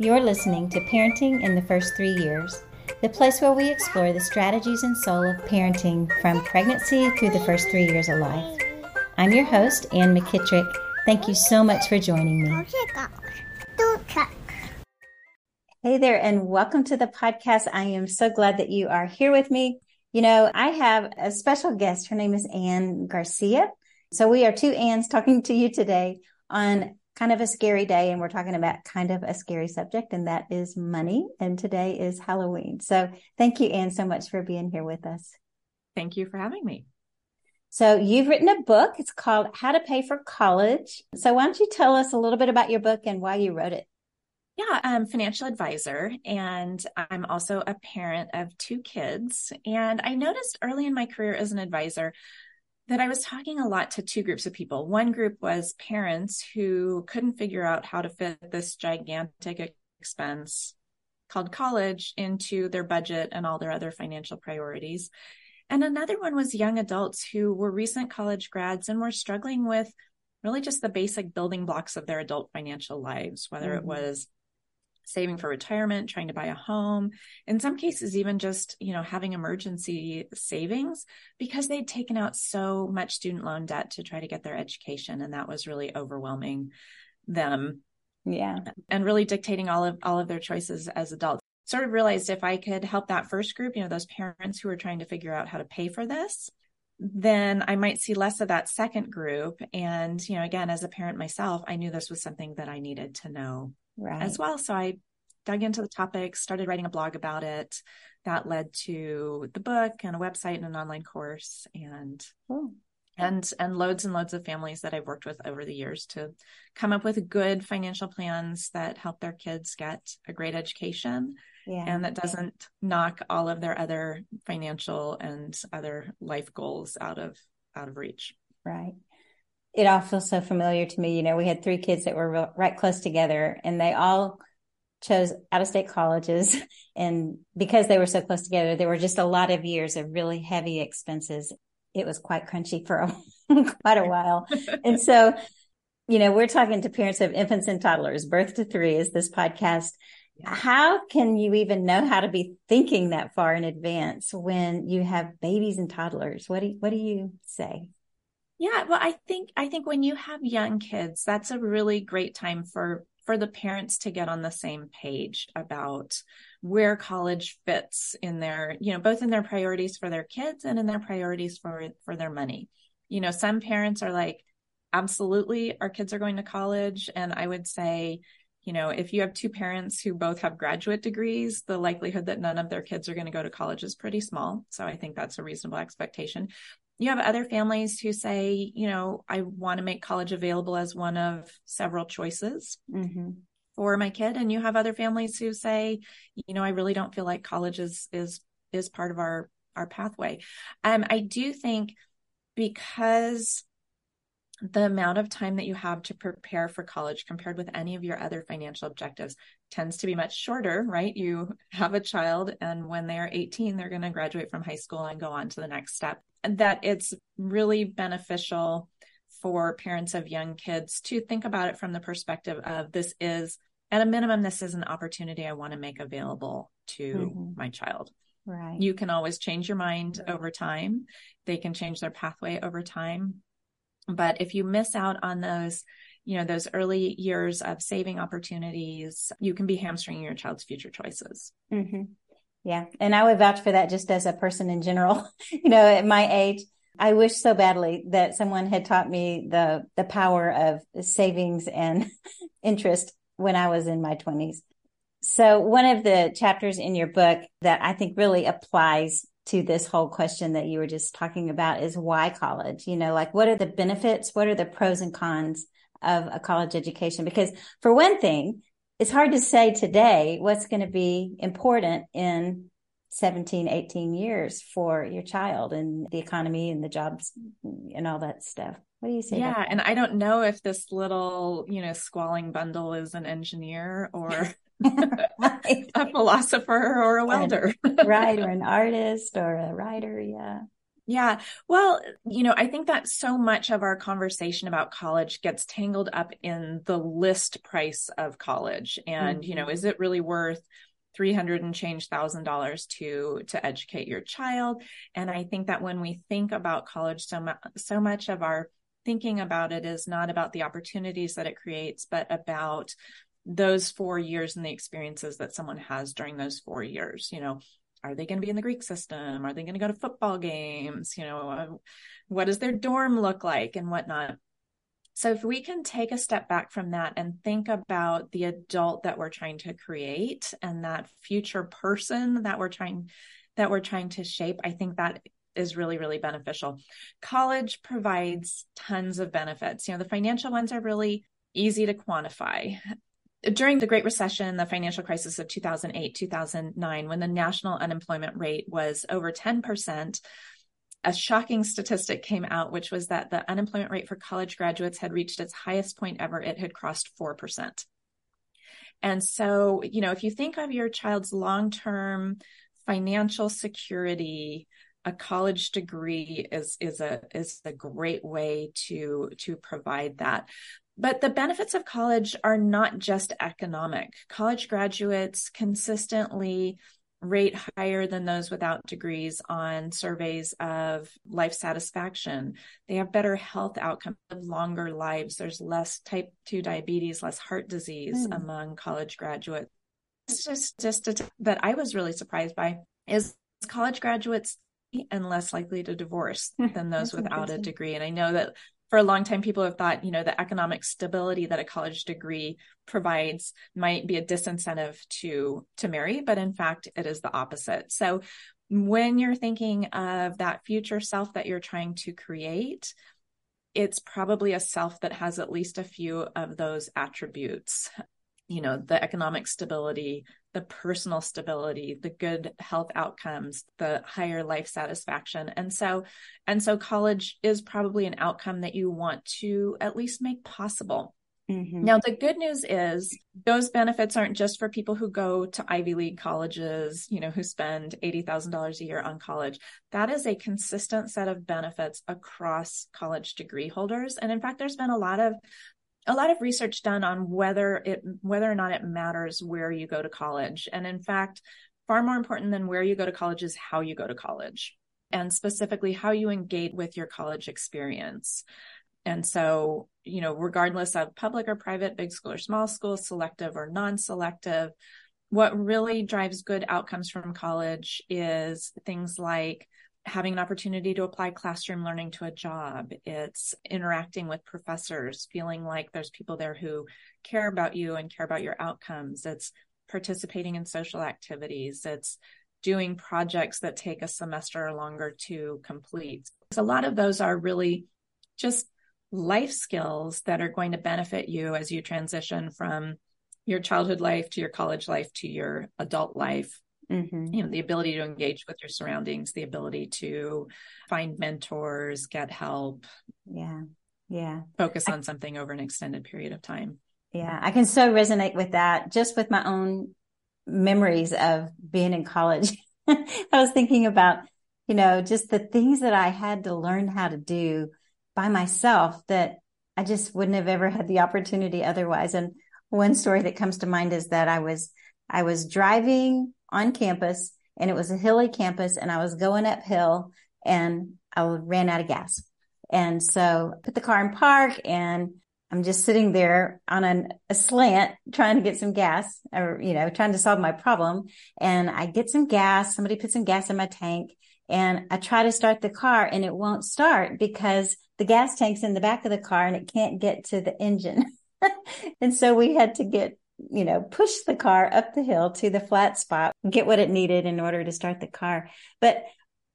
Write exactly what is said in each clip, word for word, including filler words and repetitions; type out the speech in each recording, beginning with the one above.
You're listening to Parenting in the First Three Years, the place where we explore the strategies and soul of parenting from pregnancy through the first three years of life. I'm your host, Ann McKitrick. Thank you so much for joining me. Hey there, and welcome to the podcast. I am so glad that you are here with me. You know, I have a special guest. Her name is Ann Garcia. So we are two Anns talking to you today on kind of a scary day, and we're talking about kind of a scary subject, and that is money. And today is Halloween. So thank you, Ann, so much for being here with us. Thank you for having me. So you've written a book. It's called How to Pay for College. So why don't you tell us a little bit about your book and why you wrote it? Yeah, I'm a financial advisor, and I'm also a parent of two kids. And I noticed early in my career as an advisor that I was talking a lot to two groups of people. One group was parents who couldn't figure out how to fit this gigantic expense called college into their budget and all their other financial priorities. And another one was young adults who were recent college grads and were struggling with really just the basic building blocks of their adult financial lives, whether mm-hmm. it was saving for retirement, trying to buy a home, in some cases, even just, you know, having emergency savings because they'd taken out so much student loan debt to try to get their education. And that was really overwhelming them. Yeah. And really dictating all of, all of their choices as adults. Sort of realized if I could help that first group, you know, those parents who are trying to figure out how to pay for this, then I might see less of that second group. And, you know, again, as a parent myself, I knew this was something that I needed to know right. as well. So I dug into the topic, started writing a blog about it. That led to the book and a website and an online course and, cool. and, and loads and loads of families that I've worked with over the years to come up with good financial plans that help their kids get a great education. Yeah. And that doesn't knock all of their other financial and other life goals out of out of reach. Right. It all feels so familiar to me. You know, we had three kids that were real, right close together, and they all chose out-of-state colleges. And because they were so close together, there were just a lot of years of really heavy expenses. It was quite crunchy for a, quite a while. And so, you know, we're talking to parents of infants and toddlers. Birth to three is this podcast. How can you even know how to be thinking that far in advance when you have babies and toddlers? What do you, what do you say? Yeah, well, I think I think when you have young kids, that's a really great time for for the parents to get on the same page about where college fits in their, you know, both in their priorities for their kids and in their priorities for for their money. You know, some parents are like, absolutely, our kids are going to college, and I would say, you know, if you have two parents who both have graduate degrees, the likelihood that none of their kids are going to go to college is pretty small. So I think that's a reasonable expectation. You have other families who say, you know, I want to make college available as one of several choices mm-hmm. for my kid. And you have other families who say, you know, I really don't feel like college is is is part of our, our pathway. Um, I do think because the amount of time that you have to prepare for college compared with any of your other financial objectives tends to be much shorter, right? You have a child, and when they're eighteen, they're going to graduate from high school and go on to the next step. And that it's really beneficial for parents of young kids to think about it from the perspective of this is, at a minimum, this is an opportunity I want to make available to mm-hmm. my child. Right. You can always change your mind right. over time. They can change their pathway over time. But if you miss out on those, you know, those early years of saving opportunities, you can be hamstringing your child's future choices. Mm-hmm. Yeah. And I would vouch for that just as a person in general, you know, at my age, I wish so badly that someone had taught me the, the power of savings and interest when I was in my twenties. So one of the chapters in your book that I think really applies to this whole question that you were just talking about is why college, you know, like what are the benefits? What are the pros and cons of a college education? Because for one thing, it's hard to say today what's going to be important in seventeen, eighteen years for your child and the economy and the jobs and all that stuff. What do you say? Yeah. And I don't know if this little, you know, squalling bundle is an engineer or right. a philosopher or a welder. Right. Or an artist or a writer. Yeah. Yeah. Well, you know, I think that so much of our conversation about college gets tangled up in the list price of college. And, mm-hmm. you know, is it really worth three hundred and change thousand dollars to, to educate your child? And I think that when we think about college, so much, so much of our thinking about it is not about the opportunities that it creates, but about those four years and the experiences that someone has during those four years. You know, are they going to be in the Greek system? Are they going to go to football games? You know, uh, what does their dorm look like and whatnot? So if we can take a step back from that and think about the adult that we're trying to create and that future person that we're trying, that we're trying to shape, I think that is really, really beneficial. College provides tons of benefits. You know, the financial ones are really easy to quantify. During the Great Recession, the financial crisis of two thousand eight, two thousand nine, when the national unemployment rate was over ten percent, a shocking statistic came out, which was that the unemployment rate for college graduates had reached its highest point ever. It had crossed four percent. And so, you know, if you think of your child's long-term financial security, a college degree is, is a, is a great way to, to provide that. But the benefits of college are not just economic. College graduates consistently rate higher than those without degrees on surveys of life satisfaction. They have better health outcomes, longer lives. There's less type two diabetes, less heart disease mm. among college graduates. It's just, just a t- that I was really surprised by is college graduates and less likely to divorce than those without a degree. And I know that for a long time, people have thought, you know, the economic stability that a college degree provides might be a disincentive to, to marry, but in fact, it is the opposite. So when you're thinking of that future self that you're trying to create, it's probably a self that has at least a few of those attributes, you know, the economic stability, the personal stability, the good health outcomes, the higher life satisfaction. And so, and so college is probably an outcome that you want to at least make possible. Mm-hmm. Now, the good news is those benefits aren't just for people who go to Ivy League colleges, you know, who spend eighty thousand dollars a year on college. That is a consistent set of benefits across college degree holders. And in fact, there's been a lot of a lot of research done on whether it, whether or not it matters where you go to college. And in fact, far more important than where you go to college is how you go to college and specifically how you engage with your college experience. And so, you know, regardless of public or private, big school or small school, selective or non-selective, what really drives good outcomes from college is things like having an opportunity to apply classroom learning to a job. It's interacting with professors, feeling like there's people there who care about you and care about your outcomes. It's participating in social activities. It's doing projects that take a semester or longer to complete. So a lot of those are really just life skills that are going to benefit you as you transition from your childhood life to your college life to your adult life. Mm-hmm. You know, the ability to engage with your surroundings, the ability to find mentors, get help. Yeah. Yeah. Focus on I, something over an extended period of time. Yeah. I can so resonate with that just with my own memories of being in college. I was thinking about, you know, just the things that I had to learn how to do by myself that I just wouldn't have ever had the opportunity otherwise. And one story that comes to mind is that I was, I was driving on campus, and it was a hilly campus, and I was going uphill, and I ran out of gas. And so I put the car in park, and I'm just sitting there on an, a slant trying to get some gas, or, you know, trying to solve my problem. And I get some gas, somebody puts some gas in my tank, and I try to start the car, and it won't start because the gas tank's in the back of the car, and it can't get to the engine. And so we had to get you know, push the car up the hill to the flat spot, get what it needed in order to start the car. But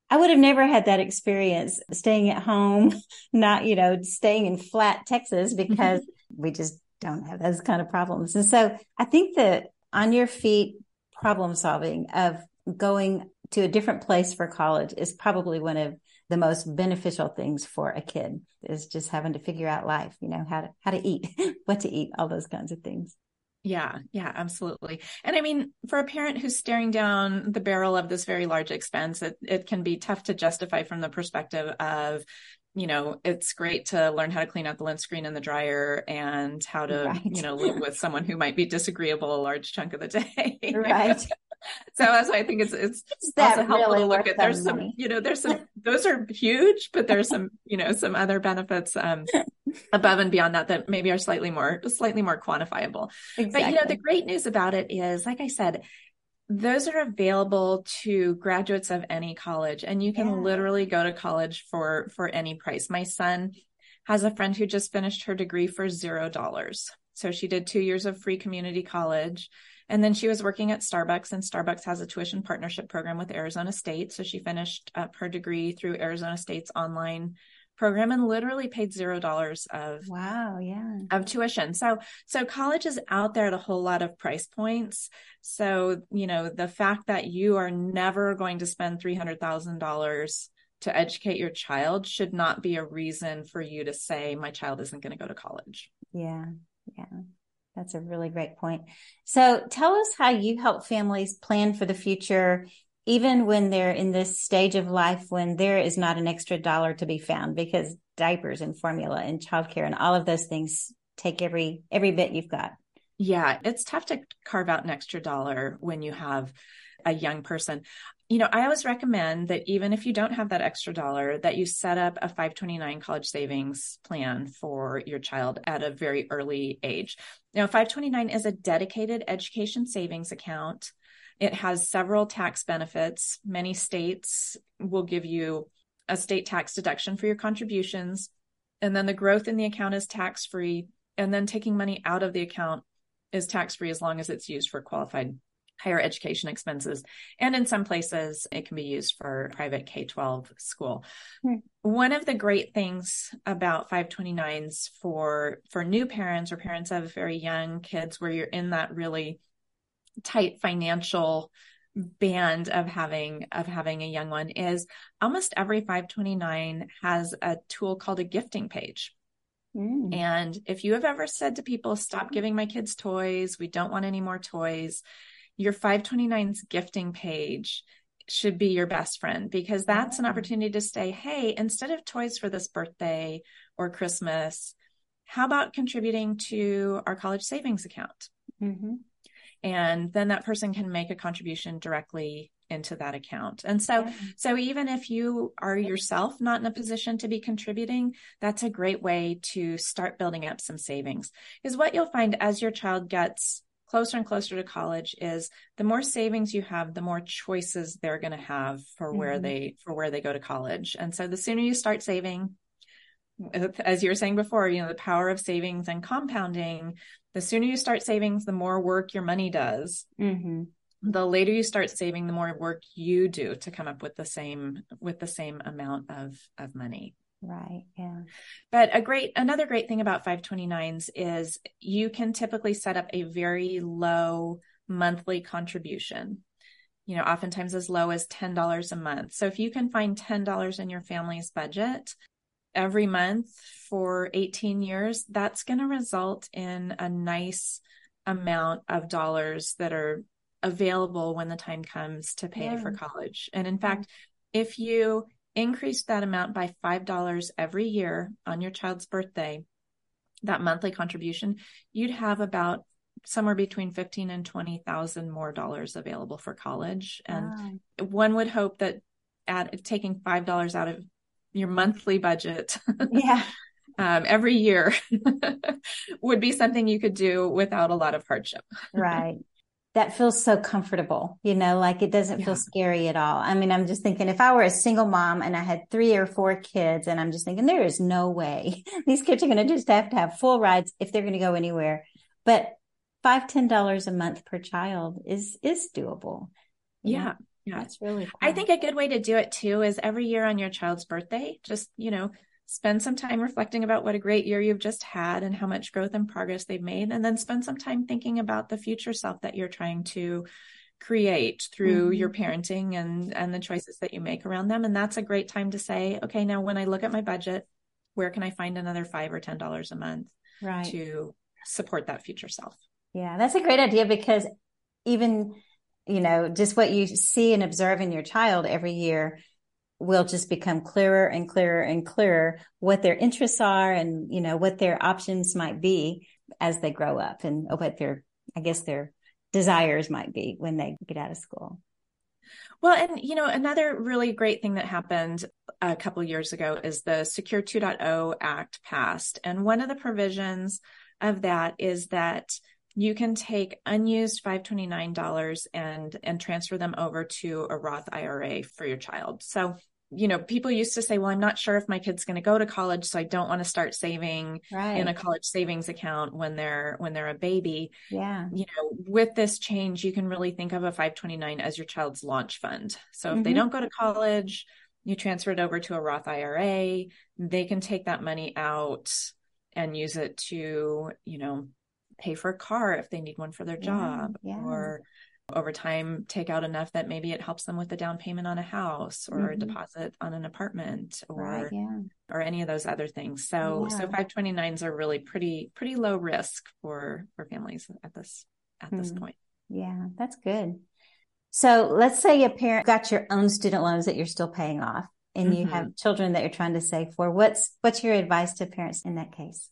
I would have never had that experience staying at home, not, you know, staying in flat Texas because we just don't have those kind of problems. And so I think that on your feet problem solving of going to a different place for college is probably one of the most beneficial things for a kid is just having to figure out life, you know, how to, how to eat, what to eat, all those kinds of things. Yeah, yeah, absolutely. And I mean, for a parent who's staring down the barrel of this very large expense, it, it can be tough to justify from the perspective of, you know, it's great to learn how to clean out the lint screen in the dryer and how to, right. you know, live with someone who might be disagreeable a large chunk of the day. Right. So that's why I think it's it's that also helpful really to look at. There's some, money? you know, there's some. Those are huge, but there's some, you know, some other benefits um, above and beyond that that maybe are slightly more slightly more quantifiable. Exactly. But you know, the great news about it is, like I said, those are available to graduates of any college, and you can yeah. literally go to college for for any price. My son has a friend who just finished her degree for zero dollars. So she did two years of free community college. And then she was working at Starbucks, and Starbucks has a tuition partnership program with Arizona State. So she finished up her degree through Arizona State's online program and literally paid zero dollars of wow, yeah, of tuition. So, so college is out there at a whole lot of price points. So, you know, the fact that you are never going to spend three hundred thousand dollars to educate your child should not be a reason for you to say, my child isn't going to go to college. Yeah, yeah. That's a really great point. So tell us how you help families plan for the future, even when they're in this stage of life when there is not an extra dollar to be found, because diapers and formula and childcare and all of those things take every every bit you've got. Yeah, it's tough to carve out an extra dollar when you have a young person. You know, I always recommend that even if you don't have that extra dollar, that you set up a five twenty-nine college savings plan for your child at a very early age. Now, five twenty-nine is a dedicated education savings account. It has several tax benefits. Many states will give you a state tax deduction for your contributions. And then the growth in the account is tax-free. And then taking money out of the account is tax-free as long as it's used for qualified higher education expenses. And in some places, it can be used for private K through twelve school. Hmm. One of the great things about five twenty-nines for, for new parents or parents of very young kids where you're in that really tight financial band of having of having a young one is almost every five twenty-nine has a tool called a gifting page. Mm. And if you have ever said to people, stop giving my kids toys, we don't want any more toys, your five twenty-nine's gifting page should be your best friend, because that's an opportunity to say, hey, instead of toys for this birthday or Christmas, how about contributing to our college savings account? Mm-hmm. And then that person can make a contribution directly into that account. And so, yeah. so even if you are yourself not in a position to be contributing, that's a great way to start building up some savings. Because what you'll find as your child gets closer and closer to college is the more savings you have, the more choices they're going to have for mm-hmm. where they, for where they go to college. And so the sooner you start saving, as you were saying before, you know, the power of savings and compounding, the sooner you start savings, the more work your money does. Mm-hmm. The later you start saving, the more work you do to come up with the same, with the same amount of, of money. Right. Yeah. But a great, another great thing about five twenty-nines is you can typically set up a very low monthly contribution, you know, oftentimes as low as ten dollars a month. So if you can find ten dollars in your family's budget every month for eighteen years, that's going to result in a nice amount of dollars that are available when the time comes to pay yeah. for college. And in fact, if you increase that amount by five dollars every year on your child's birthday, that monthly contribution, you'd have about somewhere between fifteen and twenty thousand more dollars available for college. And wow. one would hope that at taking five dollars out of your monthly budget yeah. um, every year would be something you could do without a lot of hardship. Right. That feels so comfortable, you know, like it doesn't yeah. feel scary at all. I mean, I'm just thinking if I were a single mom and I had three or four kids, and I'm just thinking there is no way these kids are going to just have to have full rides if they're going to go anywhere. But five, ten dollars a month per child is, is doable. Yeah. Know? Yeah. That's really cool. I think a good way to do it too is every year on your child's birthday, just, you know, spend some time reflecting about what a great year you've just had and how much growth and progress they've made. And then spend some time thinking about the future self that you're trying to create through mm-hmm. your parenting and, and the choices that you make around them. And that's a great time to say, okay, now when I look at my budget, where can I find another five or ten dollars a month right. to support that future self? Yeah, that's a great idea, because even, you know, just what you see and observe in your child every year will just become clearer and clearer and clearer what their interests are and, you know, what their options might be as they grow up, and what their, I guess their desires might be when they get out of school. Well, and, you know, another really great thing that happened a couple of years ago is the Secure two point oh Act passed. And one of the provisions of that is that you can take unused five twenty-nine dollars and, and transfer them over to a Roth I R A for your child. So, you know, people used to say, well, I'm not sure if my kid's going to go to college, so I don't want to start saving right. in a college savings account when they're, when they're a baby. Yeah. You know, with this change, you can really think of a five twenty-nine as your child's launch fund. So mm-hmm. if they don't go to college, you transfer it over to a Roth I R A, they can take that money out and use it to, you know, pay for a car if they need one for their job, yeah, yeah. or over time, take out enough that maybe it helps them with the down payment on a house or mm-hmm. a deposit on an apartment or, right, yeah. or any of those other things. So, yeah. so five twenty-nines are really pretty, pretty low risk for, for families at this, at mm-hmm. this point. Yeah, that's good. So let's say a parent got your own student loans that you're still paying off, and mm-hmm. you have children that you're trying to save for. What's, what's your advice to parents in that case?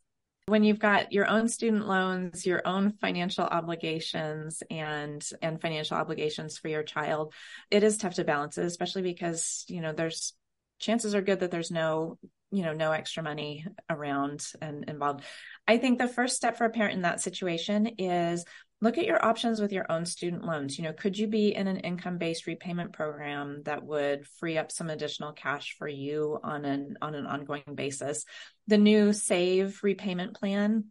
When you've got your own student loans, your own financial obligations and, and financial obligations for your child, it is tough to balance it, especially because, you know, there's chances are good that there's no, you know, no extra money around and involved. I think the first step for a parent in that situation is look at your options with your own student loans. You know, could you be in an income-based repayment program that would free up some additional cash for you on an, on an ongoing basis? The new SAVE repayment plan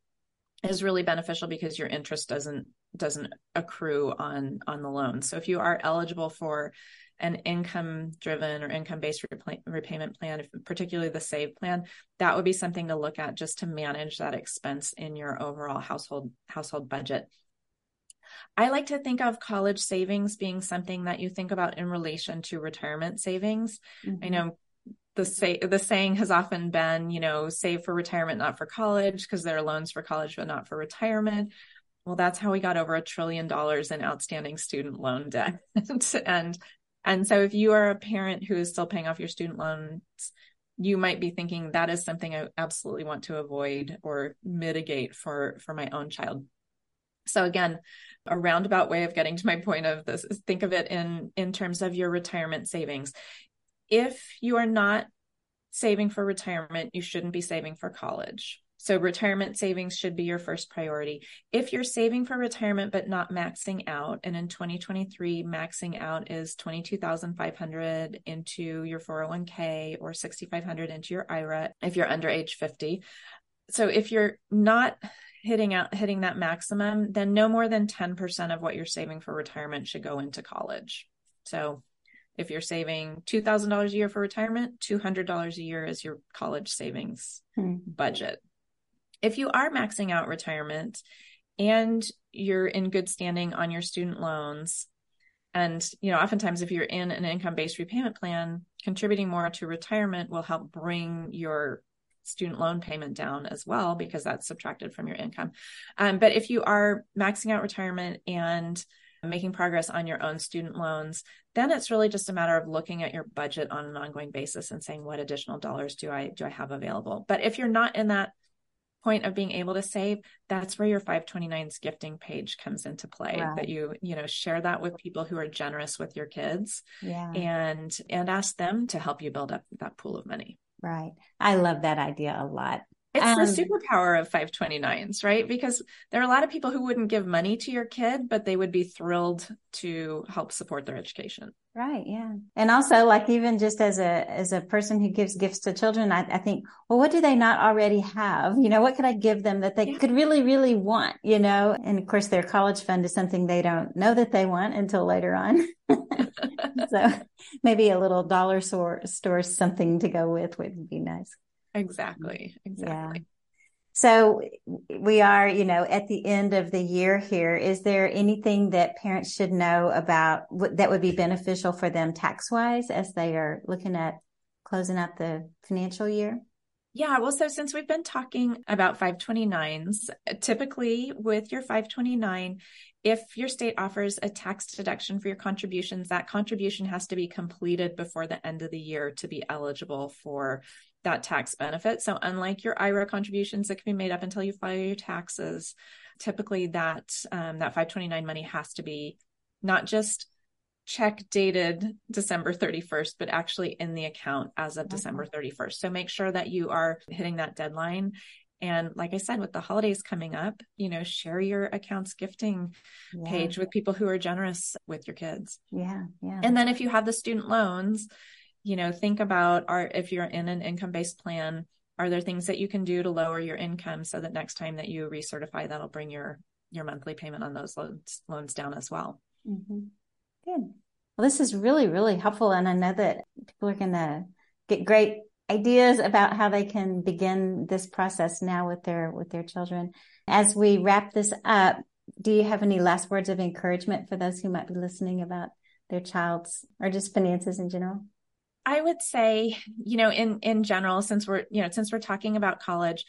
is really beneficial because your interest doesn't, doesn't accrue on, on the loan. So if you are eligible for an income-driven or income-based repay- repayment plan, particularly the SAVE plan, that would be something to look at just to manage that expense in your overall household, household budget. I like to think of college savings being something that you think about in relation to retirement savings. Mm-hmm. I know the say, the saying has often been, you know, save for retirement, not for college, because there are loans for college, but not for retirement. Well, that's how we got over a trillion dollars in outstanding student loan debt. and, and so if you are a parent who is still paying off your student loans, you might be thinking that is something I absolutely want to avoid or mitigate for, for my own child. So again, a roundabout way of getting to my point of this is think of it in, in terms of your retirement savings. If you are not saving for retirement, you shouldn't be saving for college. So retirement savings should be your first priority. If you're saving for retirement, but not maxing out, and in twenty twenty-three, maxing out is twenty-two thousand five hundred dollars into your four oh one k or sixty-five hundred dollars into your I R A if you're under age fifty. So if you're not hitting out, hitting that maximum, then no more than ten percent of what you're saving for retirement should go into college. So if you're saving two thousand dollars a year for retirement, two hundred dollars a year is your college savings hmm. budget. If you are maxing out retirement and you're in good standing on your student loans, and, you know, oftentimes if you're in an income-based repayment plan, contributing more to retirement will help bring your student loan payment down as well, because that's subtracted from your income. Um, but if you are maxing out retirement and making progress on your own student loans, then it's really just a matter of looking at your budget on an ongoing basis and saying, what additional dollars do I, do I have available? But if you're not in that point of being able to save, that's where your five twenty-nines gifting page comes into play. Wow. That you, you know, share that with people who are generous with your kids, yeah. and, and ask them to help you build up that pool of money. Right. I love that idea a lot. It's um, the superpower of five twenty-nines, right? Because there are a lot of people who wouldn't give money to your kid, but they would be thrilled to help support their education. Right. Yeah. And also, like, even just as a, as a person who gives gifts to children, I, I think, well, what do they not already have? You know, what could I give them that they yeah. could really, really want, you know? And of course, their college fund is something they don't know that they want until later on. So maybe a little dollar store, store something to go with would be nice. Exactly. Exactly. Yeah. So we are, you know, at the end of the year here. Is there anything that parents should know about that would be beneficial for them tax wise as they are looking at closing out the financial year? Yeah, well, so since we've been talking about five twenty-nines, typically with your five twenty-nine, if your state offers a tax deduction for your contributions, that contribution has to be completed before the end of the year to be eligible for that tax benefit. So unlike your I R A contributions that can be made up until you file your taxes, typically that um, that five twenty-nine money has to be not just check dated December thirty-first, but actually in the account as of December thirty-first. So make sure that you are hitting that deadline. And like I said, with the holidays coming up, you know, share your accounts gifting yeah. page with people who are generous with your kids. Yeah, yeah. And then if you have the student loans, you know, think about are if you're in an income-based plan, are there things that you can do to lower your income so that next time that you recertify, that'll bring your your monthly payment on those loans loans down as well. Mm-hmm. Good. Well, this is really, really helpful. And I know that people are going to get great ideas about how they can begin this process now with their, with their children. As we wrap this up, do you have any last words of encouragement for those who might be listening about their child's or just finances in general? I would say, you know, in, in general, since we're, you know, since we're talking about college,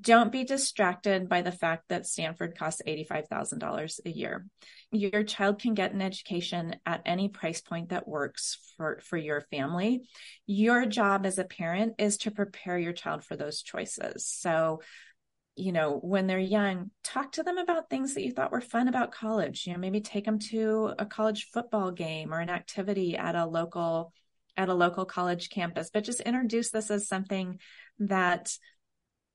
don't be distracted by the fact that Stanford costs eighty-five thousand dollars a year. Your child can get an education at any price point that works for, for your family. Your job as a parent is to prepare your child for those choices. So, you know, when they're young, talk to them about things that you thought were fun about college. You know, maybe take them to a college football game or an activity at a local at a local college campus, but just introduce this as something that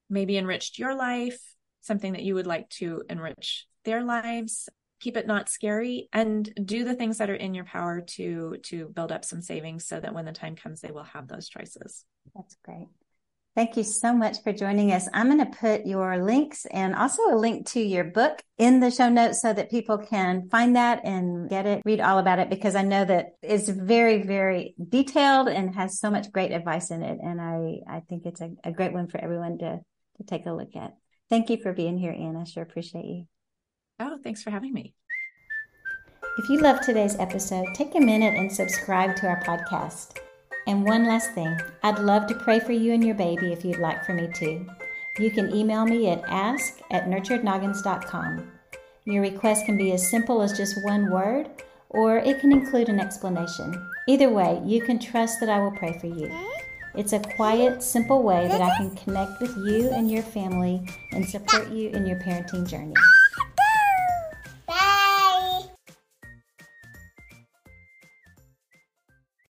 maybe enriched your life, something that you would like to enrich their lives. Keep it not scary and do the things that are in your power to, to build up some savings so that when the time comes, they will have those choices. That's great. Thank you so much for joining us. I'm going to put your links and also a link to your book in the show notes so that people can find that and get it, read all about it, because I know that it's very, very detailed and has so much great advice in it. And I, I think it's a, a great one for everyone to, to take a look at. Thank you for being here, Ann. I sure appreciate you. Oh, thanks for having me. If you loved today's episode, take a minute and subscribe to our podcast. And one last thing, I'd love to pray for you and your baby if you'd like for me to. You can email me at ask at nurturednoggins.com. Your request can be as simple as just one word, or it can include an explanation. Either way, you can trust that I will pray for you. It's a quiet, simple way that I can connect with you and your family and support you in your parenting journey.